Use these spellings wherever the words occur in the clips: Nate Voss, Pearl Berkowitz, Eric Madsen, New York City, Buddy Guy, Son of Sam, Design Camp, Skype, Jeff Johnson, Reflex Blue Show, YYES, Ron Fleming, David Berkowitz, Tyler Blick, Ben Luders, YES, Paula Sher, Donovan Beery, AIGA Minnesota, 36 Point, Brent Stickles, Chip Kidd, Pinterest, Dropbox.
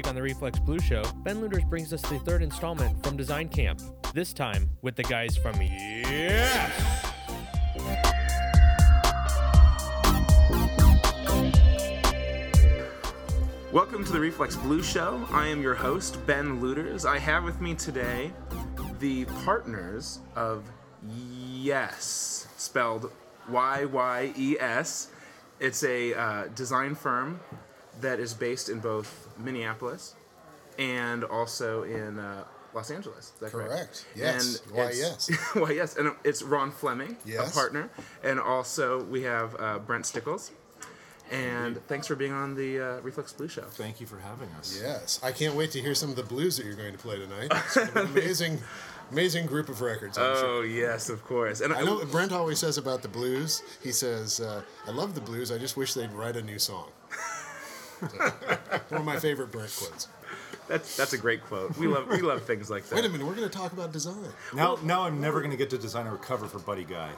week on the Reflex Blue Show, Ben Luders brings us the third installment from Design Camp, this time with the guys from YES! Welcome to the Reflex Blue Show. I am your host, Ben Luders. I have with me today the partners of YES, spelled Y-Y-E-S. It's a design firm that is based in both Minneapolis and also in Los Angeles. Is that correct? Yes. And YES. YES. And it's Ron Fleming, yes, a partner. And also we have Brent Stickles. And thanks for being on the Reflex Blue Show. Thank you for having us. Yes. I can't wait to hear some of the blues that you're going to play tonight. It's an amazing, amazing group of records. Oh, yes, of course. And I know Brent always says about the blues, he says, I love the blues, I just wish they'd write a new song. One of my favorite Brent quotes. That's a great quote. We love things like that. Wait a minute, we're going to talk about design. Now I'm never going to get to design a cover for Buddy Guy.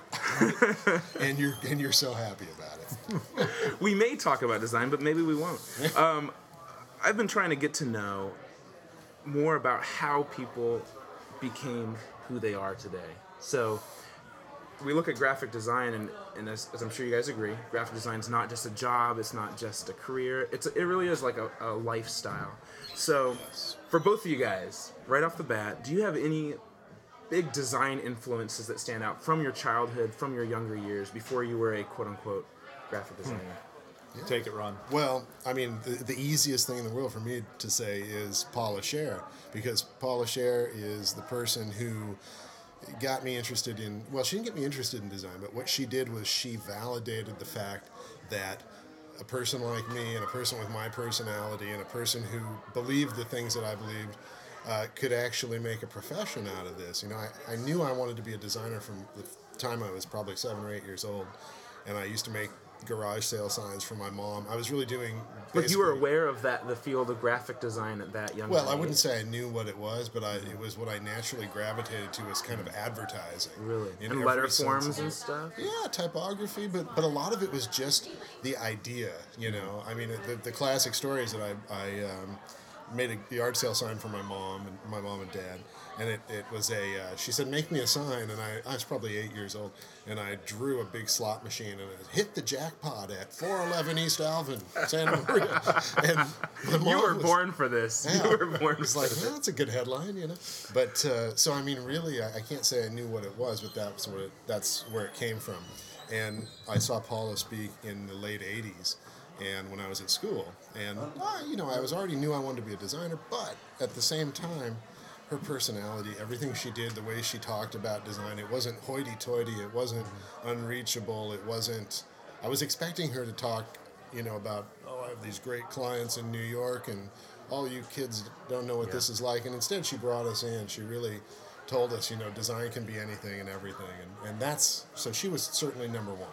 and you're so happy about it. We may talk about design, but maybe we won't. I've been trying to get to know more about how people became who they are today. So we look at graphic design, and as I'm sure you guys agree, graphic design is not just a job, it's not just a career, it really is like a lifestyle. So, yes, for both of you guys, right off the bat, do you have any big design influences that stand out from your childhood, from your younger years, before you were a quote-unquote graphic designer? Yeah. Take it, Ron. Well, I mean, the easiest thing in the world for me to say is Paula Sher, because Paula Sher is the person who got me interested in, well, she didn't get me interested in design, but what she did was she validated the fact that a person like me and a person with my personality and a person who believed the things that I believed could actually make a profession out of this. You know, I knew I wanted to be a designer from the time I was probably 7 or 8 years old, and I used to make garage sale signs for my mom. I was really doing... But you were aware of that, the field of graphic design at that young age? Well, I wouldn't say I knew what it was, but it was what I naturally gravitated to as kind of advertising. Really? And letter forms and stuff? Yeah, typography, but a lot of it was just the idea, you know? I mean, the classic story is that I made the yard sale sign for my mom and dad, and it was she said, make me a sign, and I was probably 8 years old, and I drew a big slot machine, and it hit the jackpot at 411 East Alvin, Santa Maria. And you were born for this. Yeah, you were born for this. That's a good headline, you know. But, so, I mean, really, I can't say I knew what it was, but that's where it came from. And I saw Paula speak in the late 80s. And when I was at school, and you know, I was already knew I wanted to be a designer, but at the same time, her personality, everything she did, the way she talked about design, it wasn't hoity-toity, it wasn't unreachable, it wasn't. I was expecting her to talk, you know, about I have these great clients in New York, and all you kids don't know what this is like. And instead, she brought us in. She really told us, you know, design can be anything and everything, and that's so. She was certainly number one.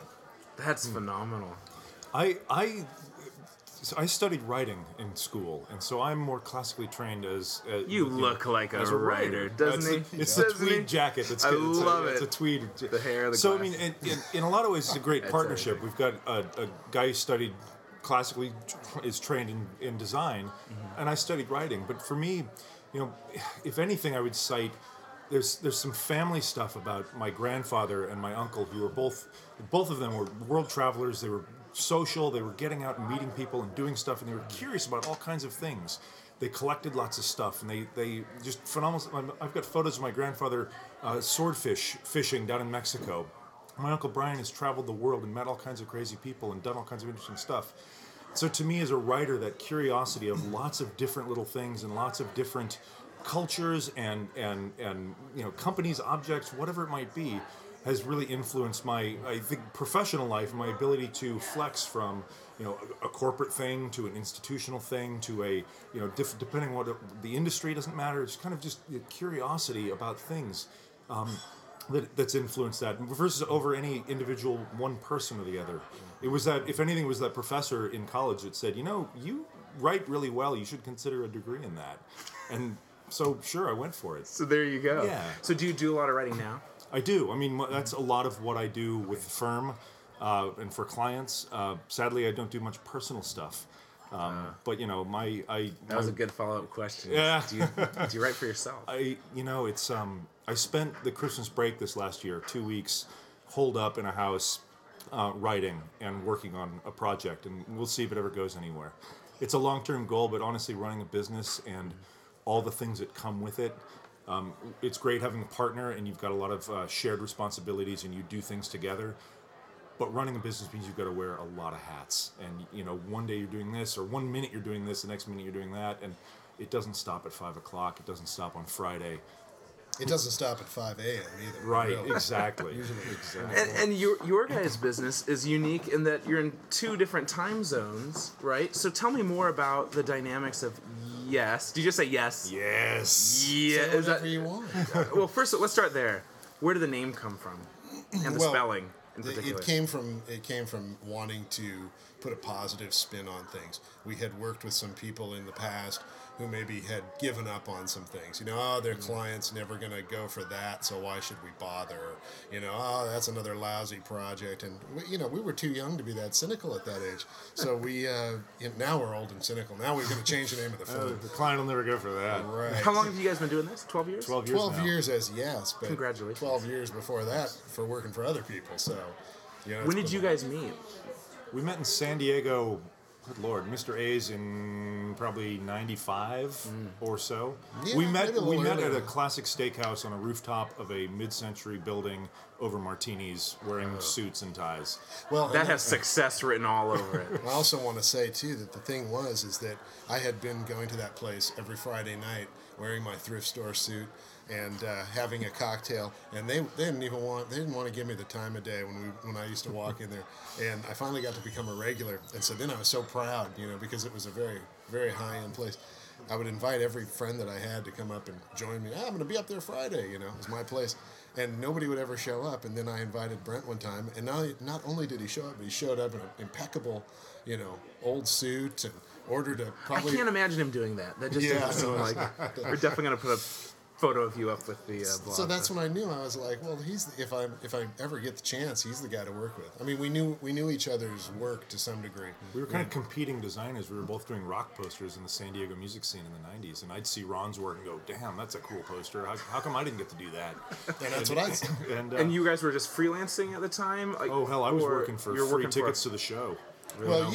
That's phenomenal. I studied writing in school, and so I'm more classically trained as... You look like a writer, doesn't he? It's a tweed jacket. I love it. It's a tweed... The hair, the glass. So, I mean, in a lot of ways, it's a great partnership. We've got a guy who studied classically, is trained in design, and I studied writing. But for me, you know, if anything, I would cite... There's some family stuff about my grandfather and my uncle, who were both of them were world travelers. They were social, they were getting out and meeting people and doing stuff, and they were curious about all kinds of things. They collected lots of stuff, and they just phenomenal. I've got photos of my grandfather swordfish fishing down in Mexico. My Uncle Brian has traveled the world and met all kinds of crazy people and done all kinds of interesting stuff. So to me as a writer, that curiosity of lots of different little things and lots of different cultures and you know, companies, objects, whatever it might be, has really influenced my, I think, professional life, my ability to flex from, you know, a corporate thing to an institutional thing to a, you know, depending on what the industry, doesn't matter. It's kind of just curiosity about things that's influenced that versus over any individual one person or the other. It was that, if anything, it was that professor in college that said, you know, you write really well. You should consider a degree in that. And so, sure, I went for it. So there you go. Yeah. So do you do a lot of writing now? I do. I mean, that's a lot of what I do with the firm and for clients. Sadly, I don't do much personal stuff. But you know, that was a good follow-up question. Yeah. Do you write for yourself? I spent the Christmas break this last year, 2 weeks, holed up in a house, writing and working on a project, and we'll see if it ever goes anywhere. It's a long-term goal, but honestly, running a business and all the things that come with it, it's great having a partner, and you've got a lot of shared responsibilities, and you do things together. But running a business means you've got to wear a lot of hats, and you know, one day you're doing this, or 1 minute you're doing this, the next minute you're doing that, and it doesn't stop at 5 o'clock. It doesn't stop on Friday. It doesn't stop at 5 a.m. either. Right, really. Exactly. Usually, exactly. And your guys' business is unique in that you're in two different time zones, right? So tell me more about the dynamics of YES. Did you just say YES? Yes. Yeah. Say whatever you want. Well, first, let's start there. Where did the name come from, and the spelling in particular? It came from wanting to put a positive spin on things. We had worked with some people in the past who maybe had given up on some things. You know, their client's never going to go for that, so why should we bother? You know, that's another lousy project. And, we were too young to be that cynical at that age. So now we're old and cynical. Now we're going to change the name of the firm. The client will never go for that. Right. How long have you guys been doing this? 12 years? 12 years as YES, but congratulations. 12 years before that for working for other people. So, when did you guys meet? We met in San Diego. Good Lord, Mr. A's in probably 95 or so. Yeah, we met at a classic steakhouse on a rooftop of a mid-century building over martinis, wearing suits and ties. Well, that has success written all over it. I also want to say too that the thing is that I had been going to that place every Friday night, wearing my thrift store suit and having a cocktail, and they didn't want to give me the time of day when I used to walk in there, and I finally got to become a regular, and so then I was so proud, because it was a very, very high end place. I would invite every friend that I had to come up and join me. I'm going to be up there Friday, it was my place, and nobody would ever show up. And then I invited Brent one time, and not only did he show up, but he showed up in an impeccable, old suit, and ordered a probably. I can't imagine him doing that. That just doesn't seem like. We're definitely going to put a photo of you up with the blog. So that's when I knew. I was like, well, if I ever get the chance, he's the guy to work with. I mean, we knew each other's work to some degree. We were kind of competing designers. We were both doing rock posters in the San Diego music scene in the 90s, and I'd see Ron's work and go, damn, that's a cool poster. How come I didn't get to do that? And that's what I said. And you guys were just freelancing at the time? I was working for free tickets to the show. Well,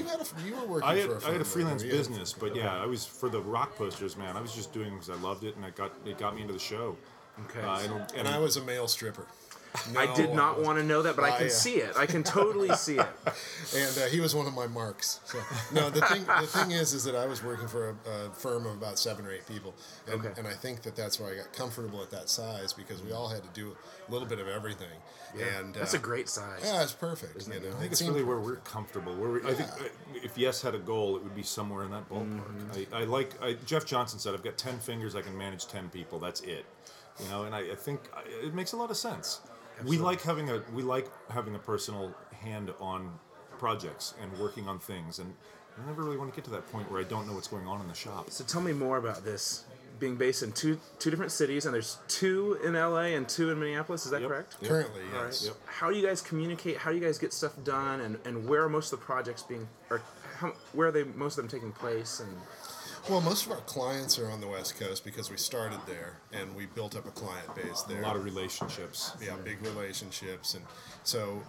I had a freelance business, but I was for the rock posters, man. I was just doing because I loved it, and it got me into the show. Okay. And I was a male stripper. No, I did not want to know that, but I can see it. I can totally see it. And he was one of my marks. So. No, the thing is that I was working for a firm of about 7 or 8 people, and I think that's where I got comfortable at that size, because we all had to do a little bit of everything. Yeah. And that's a great size. Yeah, it's perfect. I think it's really where we're comfortable. I think if YES had a goal, it would be somewhere in that ballpark. Mm-hmm. I Jeff Johnson said, "I've got 10 fingers. I can manage 10 people. That's it." And I think it makes a lot of sense. Absolutely. We like having a personal hand on projects and working on things, and I never really want to get to that point where I don't know what's going on in the shop. So tell me more about this being based in two different cities, and there's 2 in LA and 2 in Minneapolis. Is that correct? Yep. Currently, yes. All right. Yep. How do you guys communicate? How do you guys get stuff done? And where are most of the projects most of them taking place? And well, most of our clients are on the West Coast because we started there and we built up a client base there. A lot of relationships. Yeah, big relationships. And so,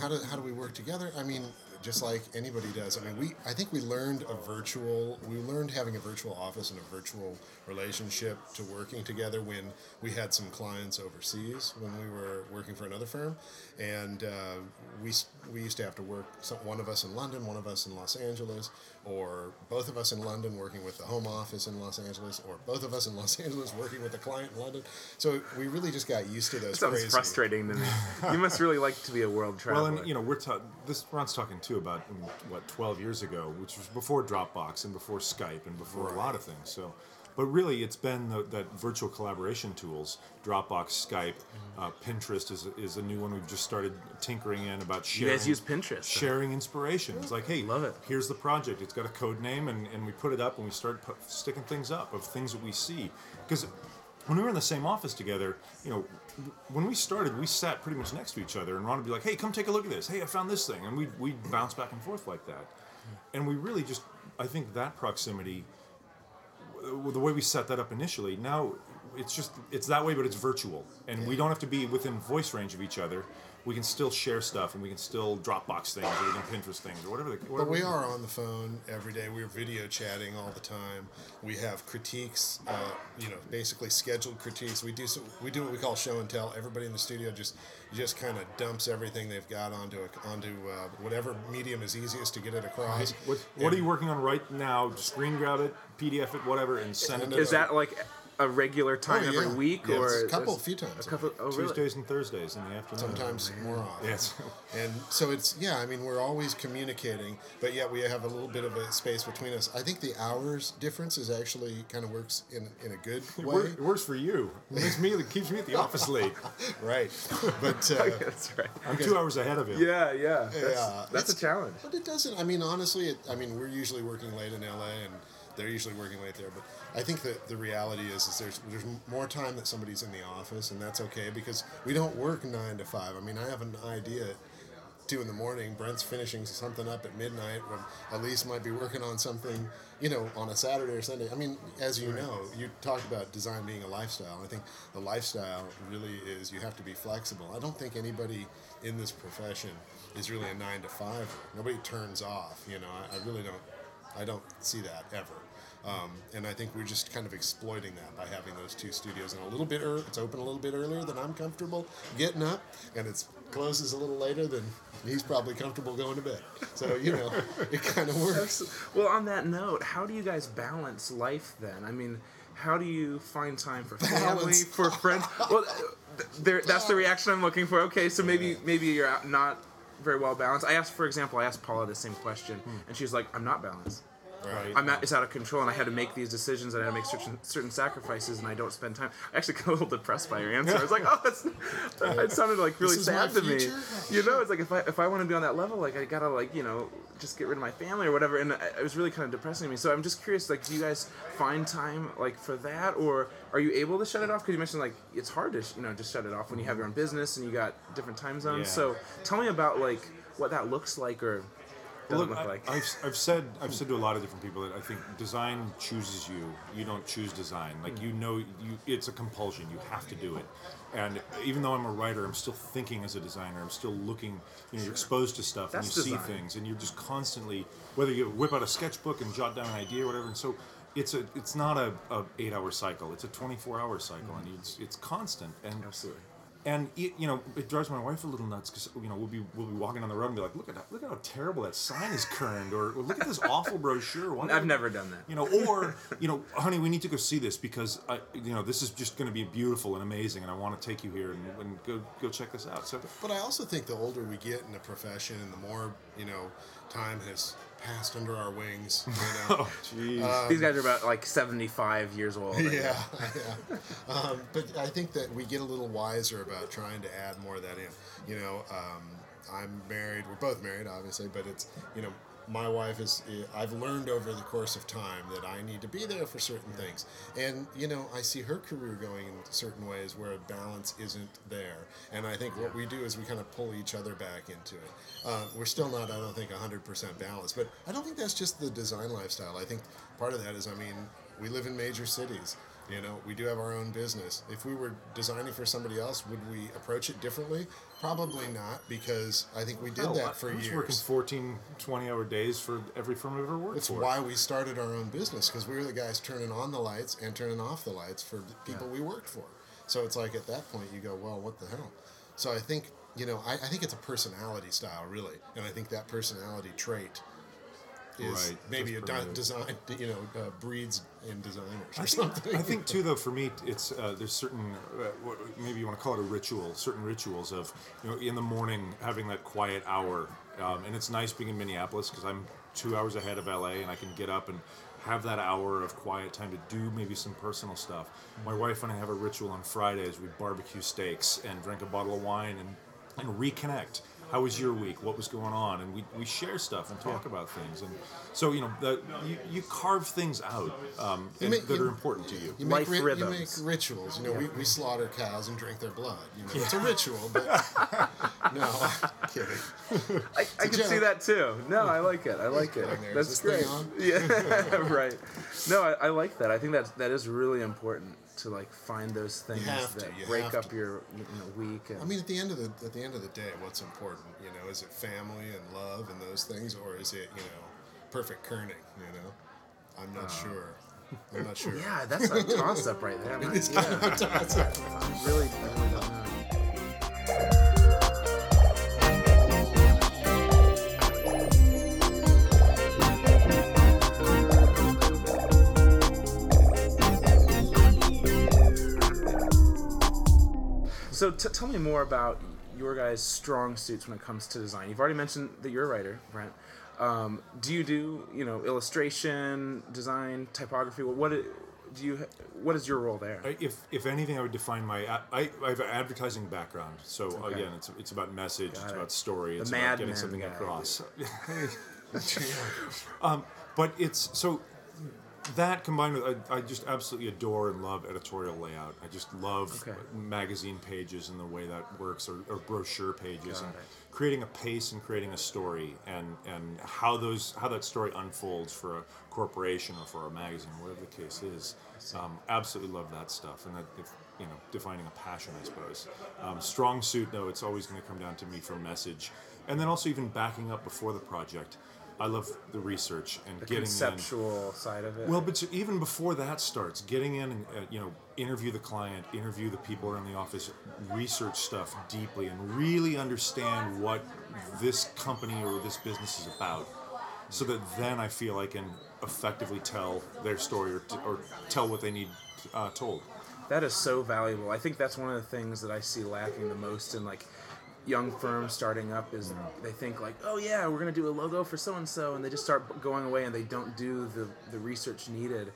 how do we work together? I mean, just like anybody does. I mean, we learned having a virtual office and a virtual relationship to working together when we had some clients overseas when we were working for another firm, and we used to have to work one of us in London, one of us in Los Angeles, or both of us in London working with the home office in Los Angeles, or both of us in Los Angeles working with a client in London. So we really just got used to those. That sounds frustrating to me. You must really like to be a world traveler. Well, and Ron's talking too about 12 years ago, which was before Dropbox and before Skype and before a lot of things. So, but really, it's been that virtual collaboration tools: Dropbox, Skype, Pinterest is a new one we've just started tinkering in about sharing. You guys use Pinterest? Sharing inspiration. Yeah. It's like, hey, love it. Here's the project. It's got a code name, and we put it up, and we start sticking things up of things that we see. Because when we were in the same office together, when we started, we sat pretty much next to each other, and Ron would be like, hey, come take a look at this. Hey, I found this thing. And we'd bounce back and forth like that. And we really just I think that proximity, the way we set that up initially, now it's that way, but it's virtual, and we don't have to be within voice range of each other. We can still share stuff, and we can still Dropbox things, or we can Pinterest things, or whatever. But we are on the phone every day. We're video chatting all the time. We have critiques, basically scheduled critiques. We do what we call show and tell. Everybody in the studio just kind of dumps everything they've got onto whatever medium is easiest to get it across. What are you working on right now? Screen grab it, PDF it, whatever, and send it. Is that like a regular time every week, or a few times? Tuesdays and Thursdays in the afternoon. Sometimes more often. Yes. And so we're always communicating, but yet we have a little bit of a space between us. I think the hours difference is actually kind of works in a good way. It works for you. It keeps me at the office late. Right. But that's right. I'm 2 hours ahead of you. Yeah. That's a challenge. But it doesn't. Honestly, we're usually working late in LA, and they're usually working late there, but I think that the reality is there's more time that somebody's in the office, and that's okay, because we don't work 9 to 5. I have an idea at 2 in the morning. Brent's finishing something up at midnight, when Elise might be working on something, on a Saturday or Sunday. As you know, you talked about design being a lifestyle. I think the lifestyle really is you have to be flexible. I don't think anybody in this profession is really a 9 to 5. Nobody turns off, I really don't. I don't see that ever. And I think we're just kind of exploiting that by having those two studios. And it's open a little bit earlier than I'm comfortable getting up, and it closes a little later than he's probably comfortable going to bed. So, it kind of works. Well, on that note, how do you guys balance life then? How do you find time for family, for friends? Well, that's the reaction I'm looking for. Okay, so maybe you're not very well balanced. I asked Paula the same question, and she's like, I'm not balanced. Right. It's out of control, and I had to make these decisions, and I had to make certain sacrifices, and I don't spend time. I actually got a little depressed by your answer. I was like, it sounded like really sad to me. It's like if I want to be on that level, like I gotta just get rid of my family or whatever, and it was really kind of depressing to me. So I'm just curious, like, do you guys find time like for that, or are you able to shut it off? Because you mentioned like it's hard to just shut it off when you have your own business and you got different time zones. Yeah. So tell me about like what that looks like, or. I've said to a lot of different people that I think design chooses you. You don't choose design. Like it's a compulsion. You have to do it. And even though I'm a writer, I'm still thinking as a designer. I'm still looking. You're exposed to stuff, and you see things, and you're just constantly, whether you whip out a sketchbook and jot down an idea or whatever. And so it's not a 8-hour cycle. It's a 24-hour cycle, and it's constant. And absolutely. And it drives my wife a little nuts because we'll be walking down the road and be like, look at how terrible that sign is kerned, or look at this awful brochure. I've never done that. Honey, we need to go see this because this is just going to be beautiful and amazing, and I want to take you here and go check this out. So, but I also think the older we get in the profession, and the more time has passed under our wings. Oh, jeez. These guys are about like 75 years old. Right now. But I think that we get a little wiser about trying to add more of that in. I'm married. We're both married, obviously, but it's my wife is. I've learned over the course of time that I need to be there for certain things, and I see her career going in certain ways where a balance isn't there. And I think what we do is we kind of pull each other back into it. We're still not, I don't think, 100% balanced, but I don't think that's just the design lifestyle. I think part of that is, we live in major cities. We do have our own business. If we were designing for somebody else, would we approach it differently? Probably not, because I think we did that for years. We're working 14, 20-hour days for every firm we ever worked for. It's why we started our own business, because we were the guys turning on the lights and turning off the lights for people we worked for. So it's like at that point you go, well, what the hell? So I think, I think it's a personality style, really, and I think that personality trait is maybe a design, breeds in designers or something. I think too, though, for me, it's there's certain, maybe you want to call it a ritual, certain rituals of, in the morning having that quiet hour, and it's nice being in Minneapolis because I'm 2 hours ahead of LA, and I can get up and have that hour of quiet time to do maybe some personal stuff. My wife and I have a ritual on Fridays. We barbecue steaks and drink a bottle of wine and reconnect. How was your week? What was going on? And we share stuff and talk about things. And so, you carve things out that are important to you. You make rhythms. You make rituals. We slaughter cows and drink their blood. It's a ritual. But No, I'm kidding. I can see that too. No, I like it. I like it. That's great. Yeah, right. No, I like that. I think that is really important to like find those things that break up your week. And I mean, at the end of the day, what's important? You know, is it family and love and those things, or is it perfect kerning? You know, I'm not sure. I'm not sure. Yeah, that's a toss up right there. It's a toss up. I really don't know. So tell me more about your guys' strong suits when it comes to design. You've already mentioned that you're a writer, Brent. Do you do illustration, design, typography? What is your role there? If anything, I would define I have an advertising background. So okay. Again, it's about message, about story, it's about getting something across. But it's so. That combined with, I just absolutely adore and love editorial layout. I just love magazine pages and the way that works, or brochure pages, and creating a pace and creating a story, and how that story unfolds for a corporation or for a magazine, whatever the case is. Absolutely love that stuff, and that defining a passion, I suppose. Strong suit, though, it's always going to come down to me for message, and then also even backing up before the project. I love the research and the conceptual side of it. Well, but even before that starts, getting in and interview the client, interview the people around the office, research stuff deeply, and really understand what this company or this business is about, so that then I feel I can effectively tell their story or tell what they need told. That is so valuable. I think that's one of the things that I see lacking the most in young firms starting up is they think we're going to do a logo for so-and-so, and they just start going away and they don't do the research needed,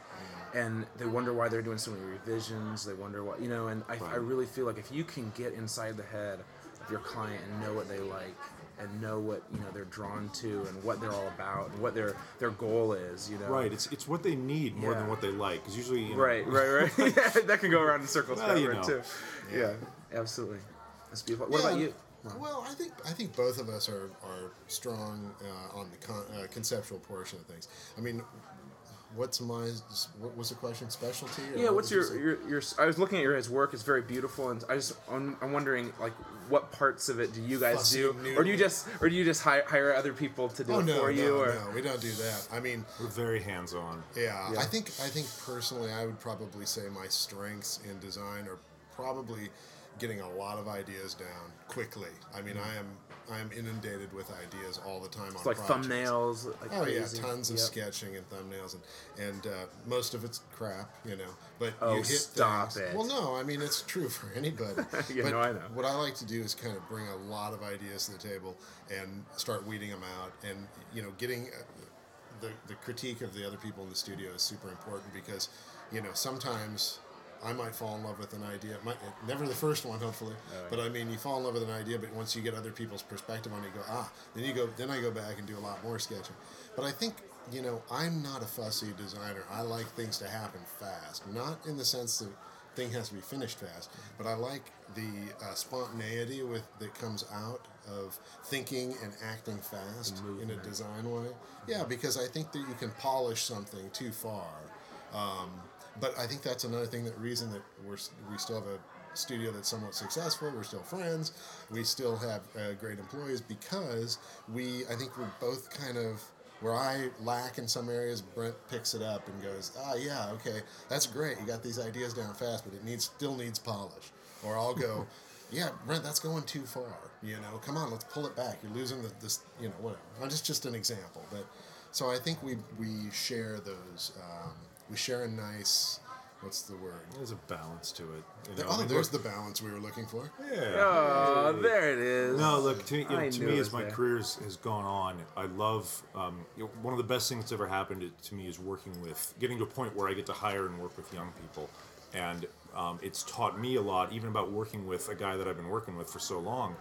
and they wonder why they're doing so many revisions, they wonder why, and I really feel like if you can get inside the head of your client and know what they like and know what they're drawn to and what they're all about and what their goal is, Right, it's what they need more than what they like, because usually Right. Yeah, that can go around in circles too. Yeah, absolutely. That's beautiful. What about you? Well, I think both of us are strong on the conceptual portion of things. I mean, what was the question? Specialty? Yeah. What's your? I was looking at his work. It's very beautiful, and I'm wondering what parts of it do you guys do, or do you just hire other people to do for you? No, we don't do that. I mean, we're very hands on. Yeah. I think personally, I would probably say my strengths in design are probably getting a lot of ideas down quickly. I mean, I am inundated with ideas all the time. It's on projects. Thumbnails. Crazy. Tons of sketching and thumbnails, and most of it's crap, But you hit stop things. It. Well, no, I mean it's true for anybody. I know. What I like to do is kind of bring a lot of ideas to the table and start weeding them out, and getting the critique of the other people in the studio is super important, because sometimes I might fall in love with an idea. Never the first one, hopefully. Right. But I mean, you fall in love with an idea, but once you get other people's perspective on it, you go, then I go back and do a lot more sketching. But I think, I'm not a fussy designer. I like things to happen fast. Not in the sense that thing has to be finished fast, but I like the spontaneity that comes out of thinking and acting fast in a design way. Yeah, because I think that you can polish something too far. But I think that's another thing, that reason that we still have a studio that's somewhat successful, we're still friends, we still have great employees, because we're both kind of, where I lack in some areas, Brent picks it up and goes, that's great, you got these ideas down fast, but it still needs polish. Or I'll go, yeah, Brent, that's going too far, come on, let's pull it back, you're losing the whatever. Just an example. But so I think we share those. We share a nice, what's the word? There's a balance to it. There's the balance we were looking for. Yeah. Oh, there it is. No, look, to me as my career has gone on, I love, one of the best things that's ever happened to me is working with, getting to a point where I get to hire and work with young people. And it's taught me a lot, even about working with a guy that I've been working with for so long.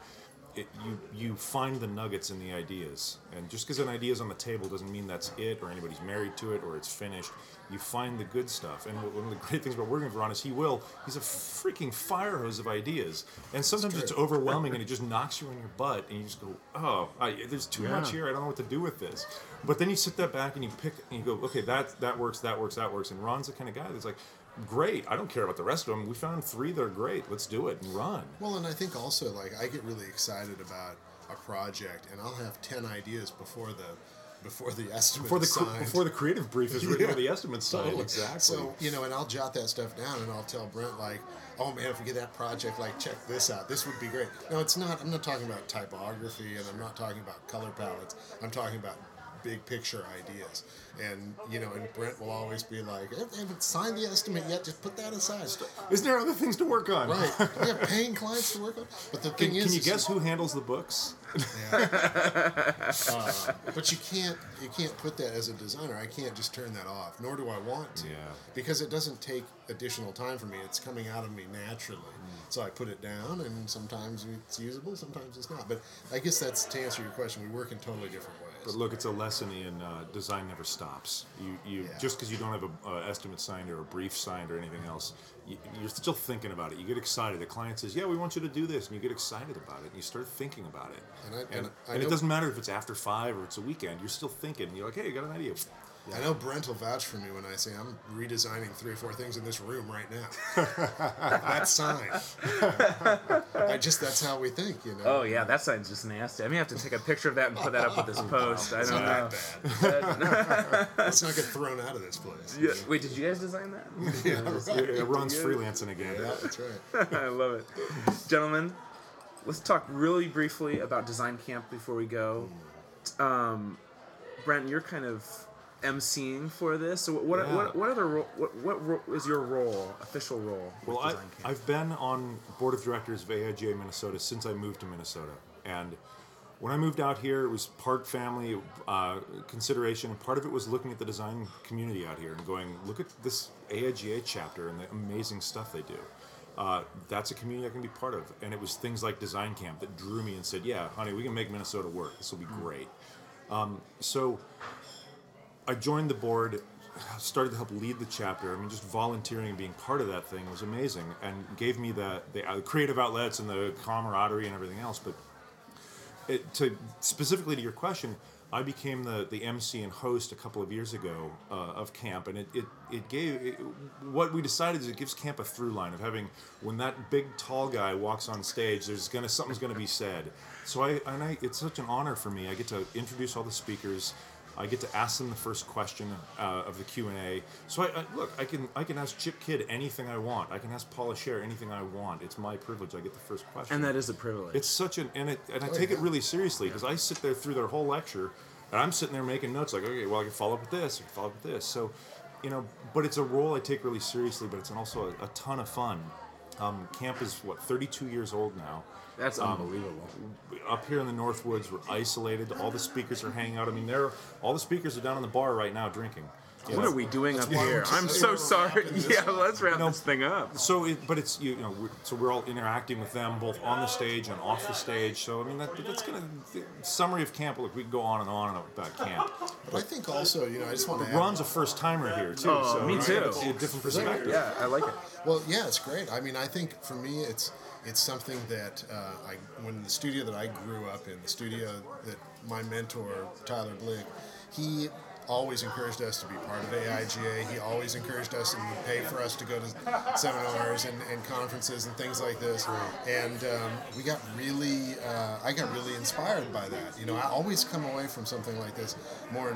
You find the nuggets in the ideas. And just because an idea is on the table doesn't mean that's it, or anybody's married to it, or it's finished. You find the good stuff. And one of the great things about working with Ron is he's a freaking fire hose of ideas. And sometimes it's overwhelming and it just knocks you on your butt and you just go, there's too much here. I don't know what to do with this. But then you sit that back and you pick and you go, okay, that works. And Ron's the kind of guy that's like, great, I don't care about the rest of them. We found three that are great. Let's do it and run. Well, and I think also, like, I get really excited about a project and I'll have 10 ideas before the creative brief is written, or the estimate's signed. Totally. Exactly. So, and I'll jot that stuff down and I'll tell Brent, like, oh man, if we get that project, like, check this out. This would be great. No, it's not. I'm not talking about typography and I'm not talking about color palettes. I'm talking about big picture ideas. And, and Brent will always be like, I haven't signed the estimate yet. Just put that aside. Isn't there other things to work on? Right. We have paying clients to work on. But the thing is... Can you guess who handles the books? Yeah. But you can't put that as a designer. I can't just turn that off, nor do I want to. Yeah. Because it doesn't take additional time for me. It's coming out of me naturally. Mm. So I put it down, and sometimes it's usable, sometimes it's not. But I guess that's to answer your question. We work in totally different ways. But look, it's a lesson in design never stops. Just because you don't have a estimate signed or a brief signed or anything else, you're still thinking about it. You get excited. The client says, yeah, we want you to do this. And you get excited about it. And you start thinking about it. And it doesn't matter if it's after 5 or it's a weekend. You're still thinking. You're like, hey, you got an idea. Yeah. I know Brent will vouch for me when I say I'm redesigning 3 or 4 things in this room right now. That sign. That's how we think, Oh, yeah, that sign's just nasty. I may have to take a picture of that and put that up with this post. I don't know. It's not that bad. Let's not get thrown out of this place. Yeah. Wait, did you guys design that? Yeah, right. Ron's freelancing again. Yeah, that's right. I love it. Gentlemen, let's talk really briefly about Design Camp before we go. Brent, you're kind of... emceeing for this. So what is your role? Official role? Well, I've been on board of directors of AIGA Minnesota since I moved to Minnesota. And when I moved out here, it was part family consideration. Part of it was looking at the design community out here and going, look at this AIGA chapter and the amazing stuff they do. That's a community I can be part of. And it was things like Design Camp that drew me and said, yeah, honey, we can make Minnesota work. This will be great. So I joined the board, started to help lead the chapter. I mean, just volunteering and being part of that thing was amazing and gave me the creative outlets and the camaraderie and everything else. But specifically to your question, I became the MC and host a couple of years ago of camp, and what we decided is it gives camp a through line of having, when that big tall guy walks on stage, something's gonna be said. So it's such an honor for me. I get to introduce all the speakers. I get to ask them the first question of the Q&A. So I can ask Chip Kidd anything I want. I can ask Paula Sher anything I want. It's my privilege. I get the first question. And that is a privilege. It's such I take it really seriously because I sit there through their whole lecture and I'm sitting there making notes like, okay, well, I can follow up with this, I can follow up with this. So, but it's a role I take really seriously, but it's also a ton of fun. Camp is, 32 years old now. That's unbelievable. Up here in the Northwoods, we're isolated. All the speakers are hanging out. I mean, all the speakers are down in the bar right now drinking. What are we doing up here? I'm so sorry. Yeah, let's wrap this thing up. So, we're all interacting with them both on the stage and off the stage. So, I mean, that's gonna summary of camp. Look, we can go on and on about camp. But I think also, I just want to. Ron's a first timer here too. Oh, so me too. It's a different perspective. Yeah, I like it. Well, yeah, it's great. I mean, I think for me, it's something that when the studio that I grew up in, the studio that my mentor Tyler Blick, he always encouraged us to be part of AIGA. He always encouraged us and would pay for us to go to seminars and conferences and things like this. And I got really inspired by that. I always come away from something like this more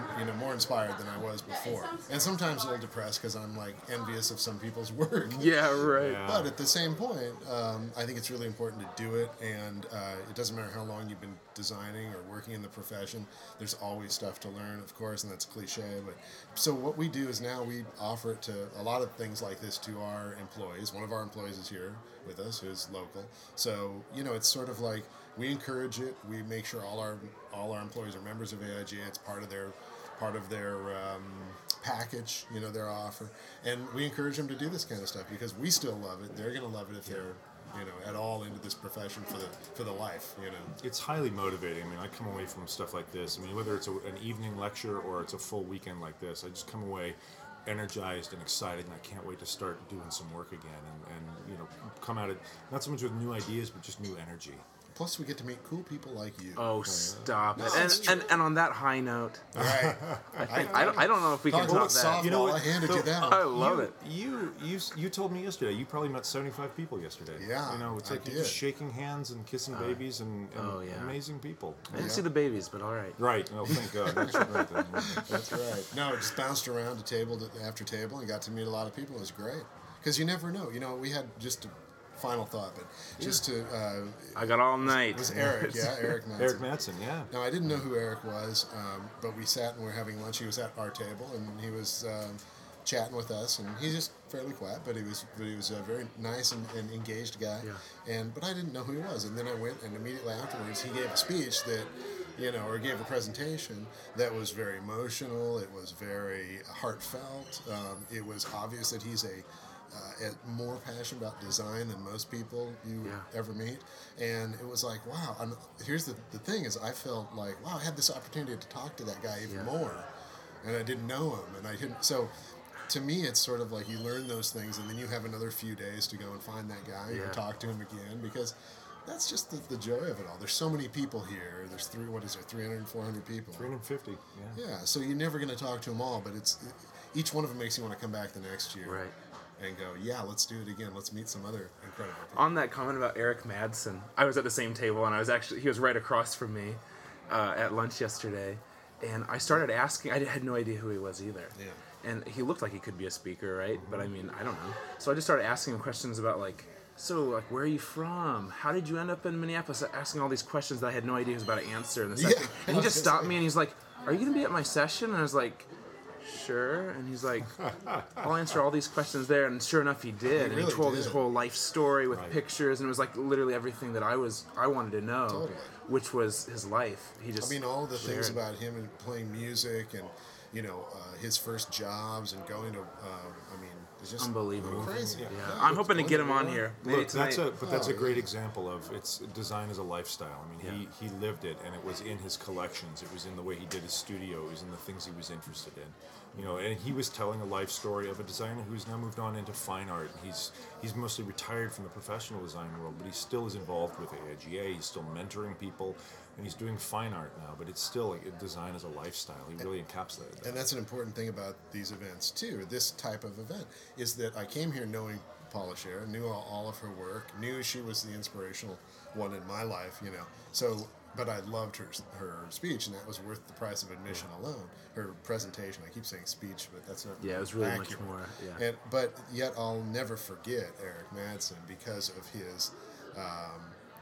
inspired than I was before. And sometimes a little depressed because I'm like envious of some people's work. Yeah, right. Yeah. But at the same point, I think it's really important to do it. And it doesn't matter how long you've been designing or working in the profession. There's always stuff to learn, of course, and that's cliche, but so what we do is now we offer it to a lot of things like this to our employees. One of our employees is here with us, who's local. So, it's sort of like we encourage it. We make sure all our employees are members of AIGA. It's part of their package, their offer. And we encourage them to do this kind of stuff because we still love it. They're going to love it if they're at all into this profession for the life, It's highly motivating. I mean, I come away from stuff like this. I mean, whether it's an evening lecture or it's a full weekend like this, I just come away energized and excited, and I can't wait to start doing some work again and you know, come at it not so much with new ideas, but just new energy. Plus, we get to meet cool people like you. Oh, stop it! And on that high note, right. I don't know if we can top that. You know what? I handed you that one. I love it. You told me yesterday. You probably met 75 people yesterday. Yeah, you know, it's like just shaking hands and kissing babies and amazing people. I didn't see the babies, but all right. Right. Oh, thank God. That's right. No, I just bounced around to table after table and got to meet a lot of people. It was great because you never know. You know, we had just. Final thought, but just to... I got all night. It was Eric, Eric Madsen. Eric Madsen, yeah. Now, I didn't know who Eric was, but we sat and we were having lunch. He was at our table, and he was chatting with us, and he's just fairly quiet, but he was a very nice and engaged guy. Yeah. But I didn't know who he was, and then I went, and immediately afterwards, he gave a speech that... You know, or gave a presentation that was very emotional. It was very heartfelt. It was obvious that he's more passionate about design than most people you ever meet. And it was like, wow. Here's the thing is, I felt like, wow, I had this opportunity to talk to that guy even more, and I didn't know him, and I didn't. So, to me, it's sort of like you learn those things, and then you have another few days to go and find that guy and talk to him again because. That's just the joy of it all. There's so many people here. There's 300, 400 people. 350, yeah. Yeah, so you're never going to talk to them all, but each one of them makes you want to come back the next year. Right. And go, let's do it again. Let's meet some other incredible people. On that comment about Eric Madsen, I was at the same table, and he was right across from me at lunch yesterday, and I started asking. I had no idea who he was either. Yeah. And he looked like he could be a speaker, right? Mm-hmm. But, I mean, I don't know. So I just started asking him questions about, like, where are you from? How did you end up in Minneapolis? Asking all these questions that I had no idea he was about to answer in the session. And he just stopped me and he's like, are you going to be at my session? And I was like, sure. And he's like, I'll answer all these questions there. And sure enough, he did. And he told his whole life story with pictures. And it was like literally everything that I wanted to know, which was his life. He just all the things about him and playing music and, you know, his first jobs and going to, it's just unbelievable. Crazy. Yeah. I'm hoping to get him on here. Look, that's a great example of design as a lifestyle. I mean, he lived it, and it was in his collections. It was in the way he did his studio. It was in the things he was interested in. You know, and he was telling a life story of a designer who's now moved on into fine art. He's mostly retired from the professional design world, but he still is involved with AIGA. He's still mentoring people, and he's doing fine art now. But it's still design as a lifestyle. He really encapsulated that. And that's an important thing about these events too. This type of event. Is that I came here knowing Paula Sher, knew all of her work, knew she was the inspirational one in my life, you know. So, but I loved her speech, and that was worth the price of admission alone. Her presentation, I keep saying speech, but that's not accurate. Yeah, it was really much more. Yeah. But yet I'll never forget Eric Madsen because of his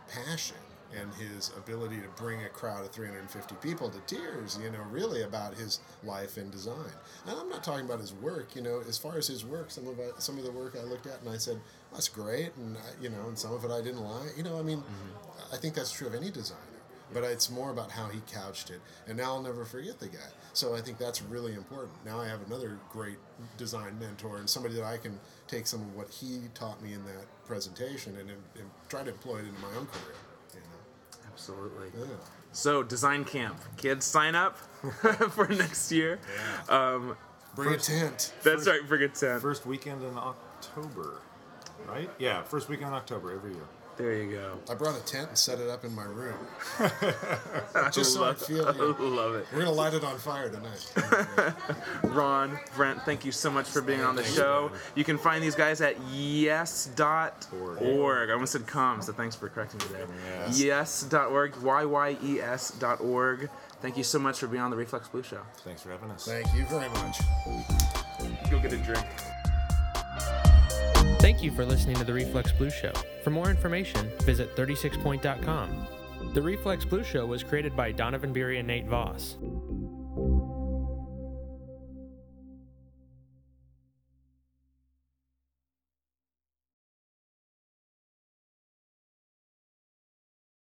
passion and his ability to bring a crowd of 350 people to tears, you know, really about his life and design. And I'm not talking about his work, you know, as far as his work, some of the work I looked at and I said, well, that's great, and, you know, and some of it I didn't like. You know, I mean, I think that's true of any designer, but it's more about how he couched it, and now I'll never forget the guy. So I think that's really important. Now I have another great design mentor and somebody that I can take some of what he taught me in that presentation and try to employ it into my own career. Absolutely. Yeah. So, design camp. Kids, sign up for next year. Yeah. Bring a tent. That's right, bring a tent. First weekend in October, right? Yeah, first weekend in October every year. There you go. I brought a tent and set it up in my room. Just so I feel it. I love it. We're going to light it on fire tonight. Ron, Brent, thank you so much for being on the show. You can find these guys at yes.org. I almost said com, so thanks for correcting me there. Yes.org, YYES.org. Thank you so much for being on the Reflex Blue Show. Thanks for having us. Thank you very much. Go get a drink. Thank you for listening to The Reflex Blue Show. For more information, visit 36point.com. The Reflex Blue Show was created by Donovan Beery and Nate Voss.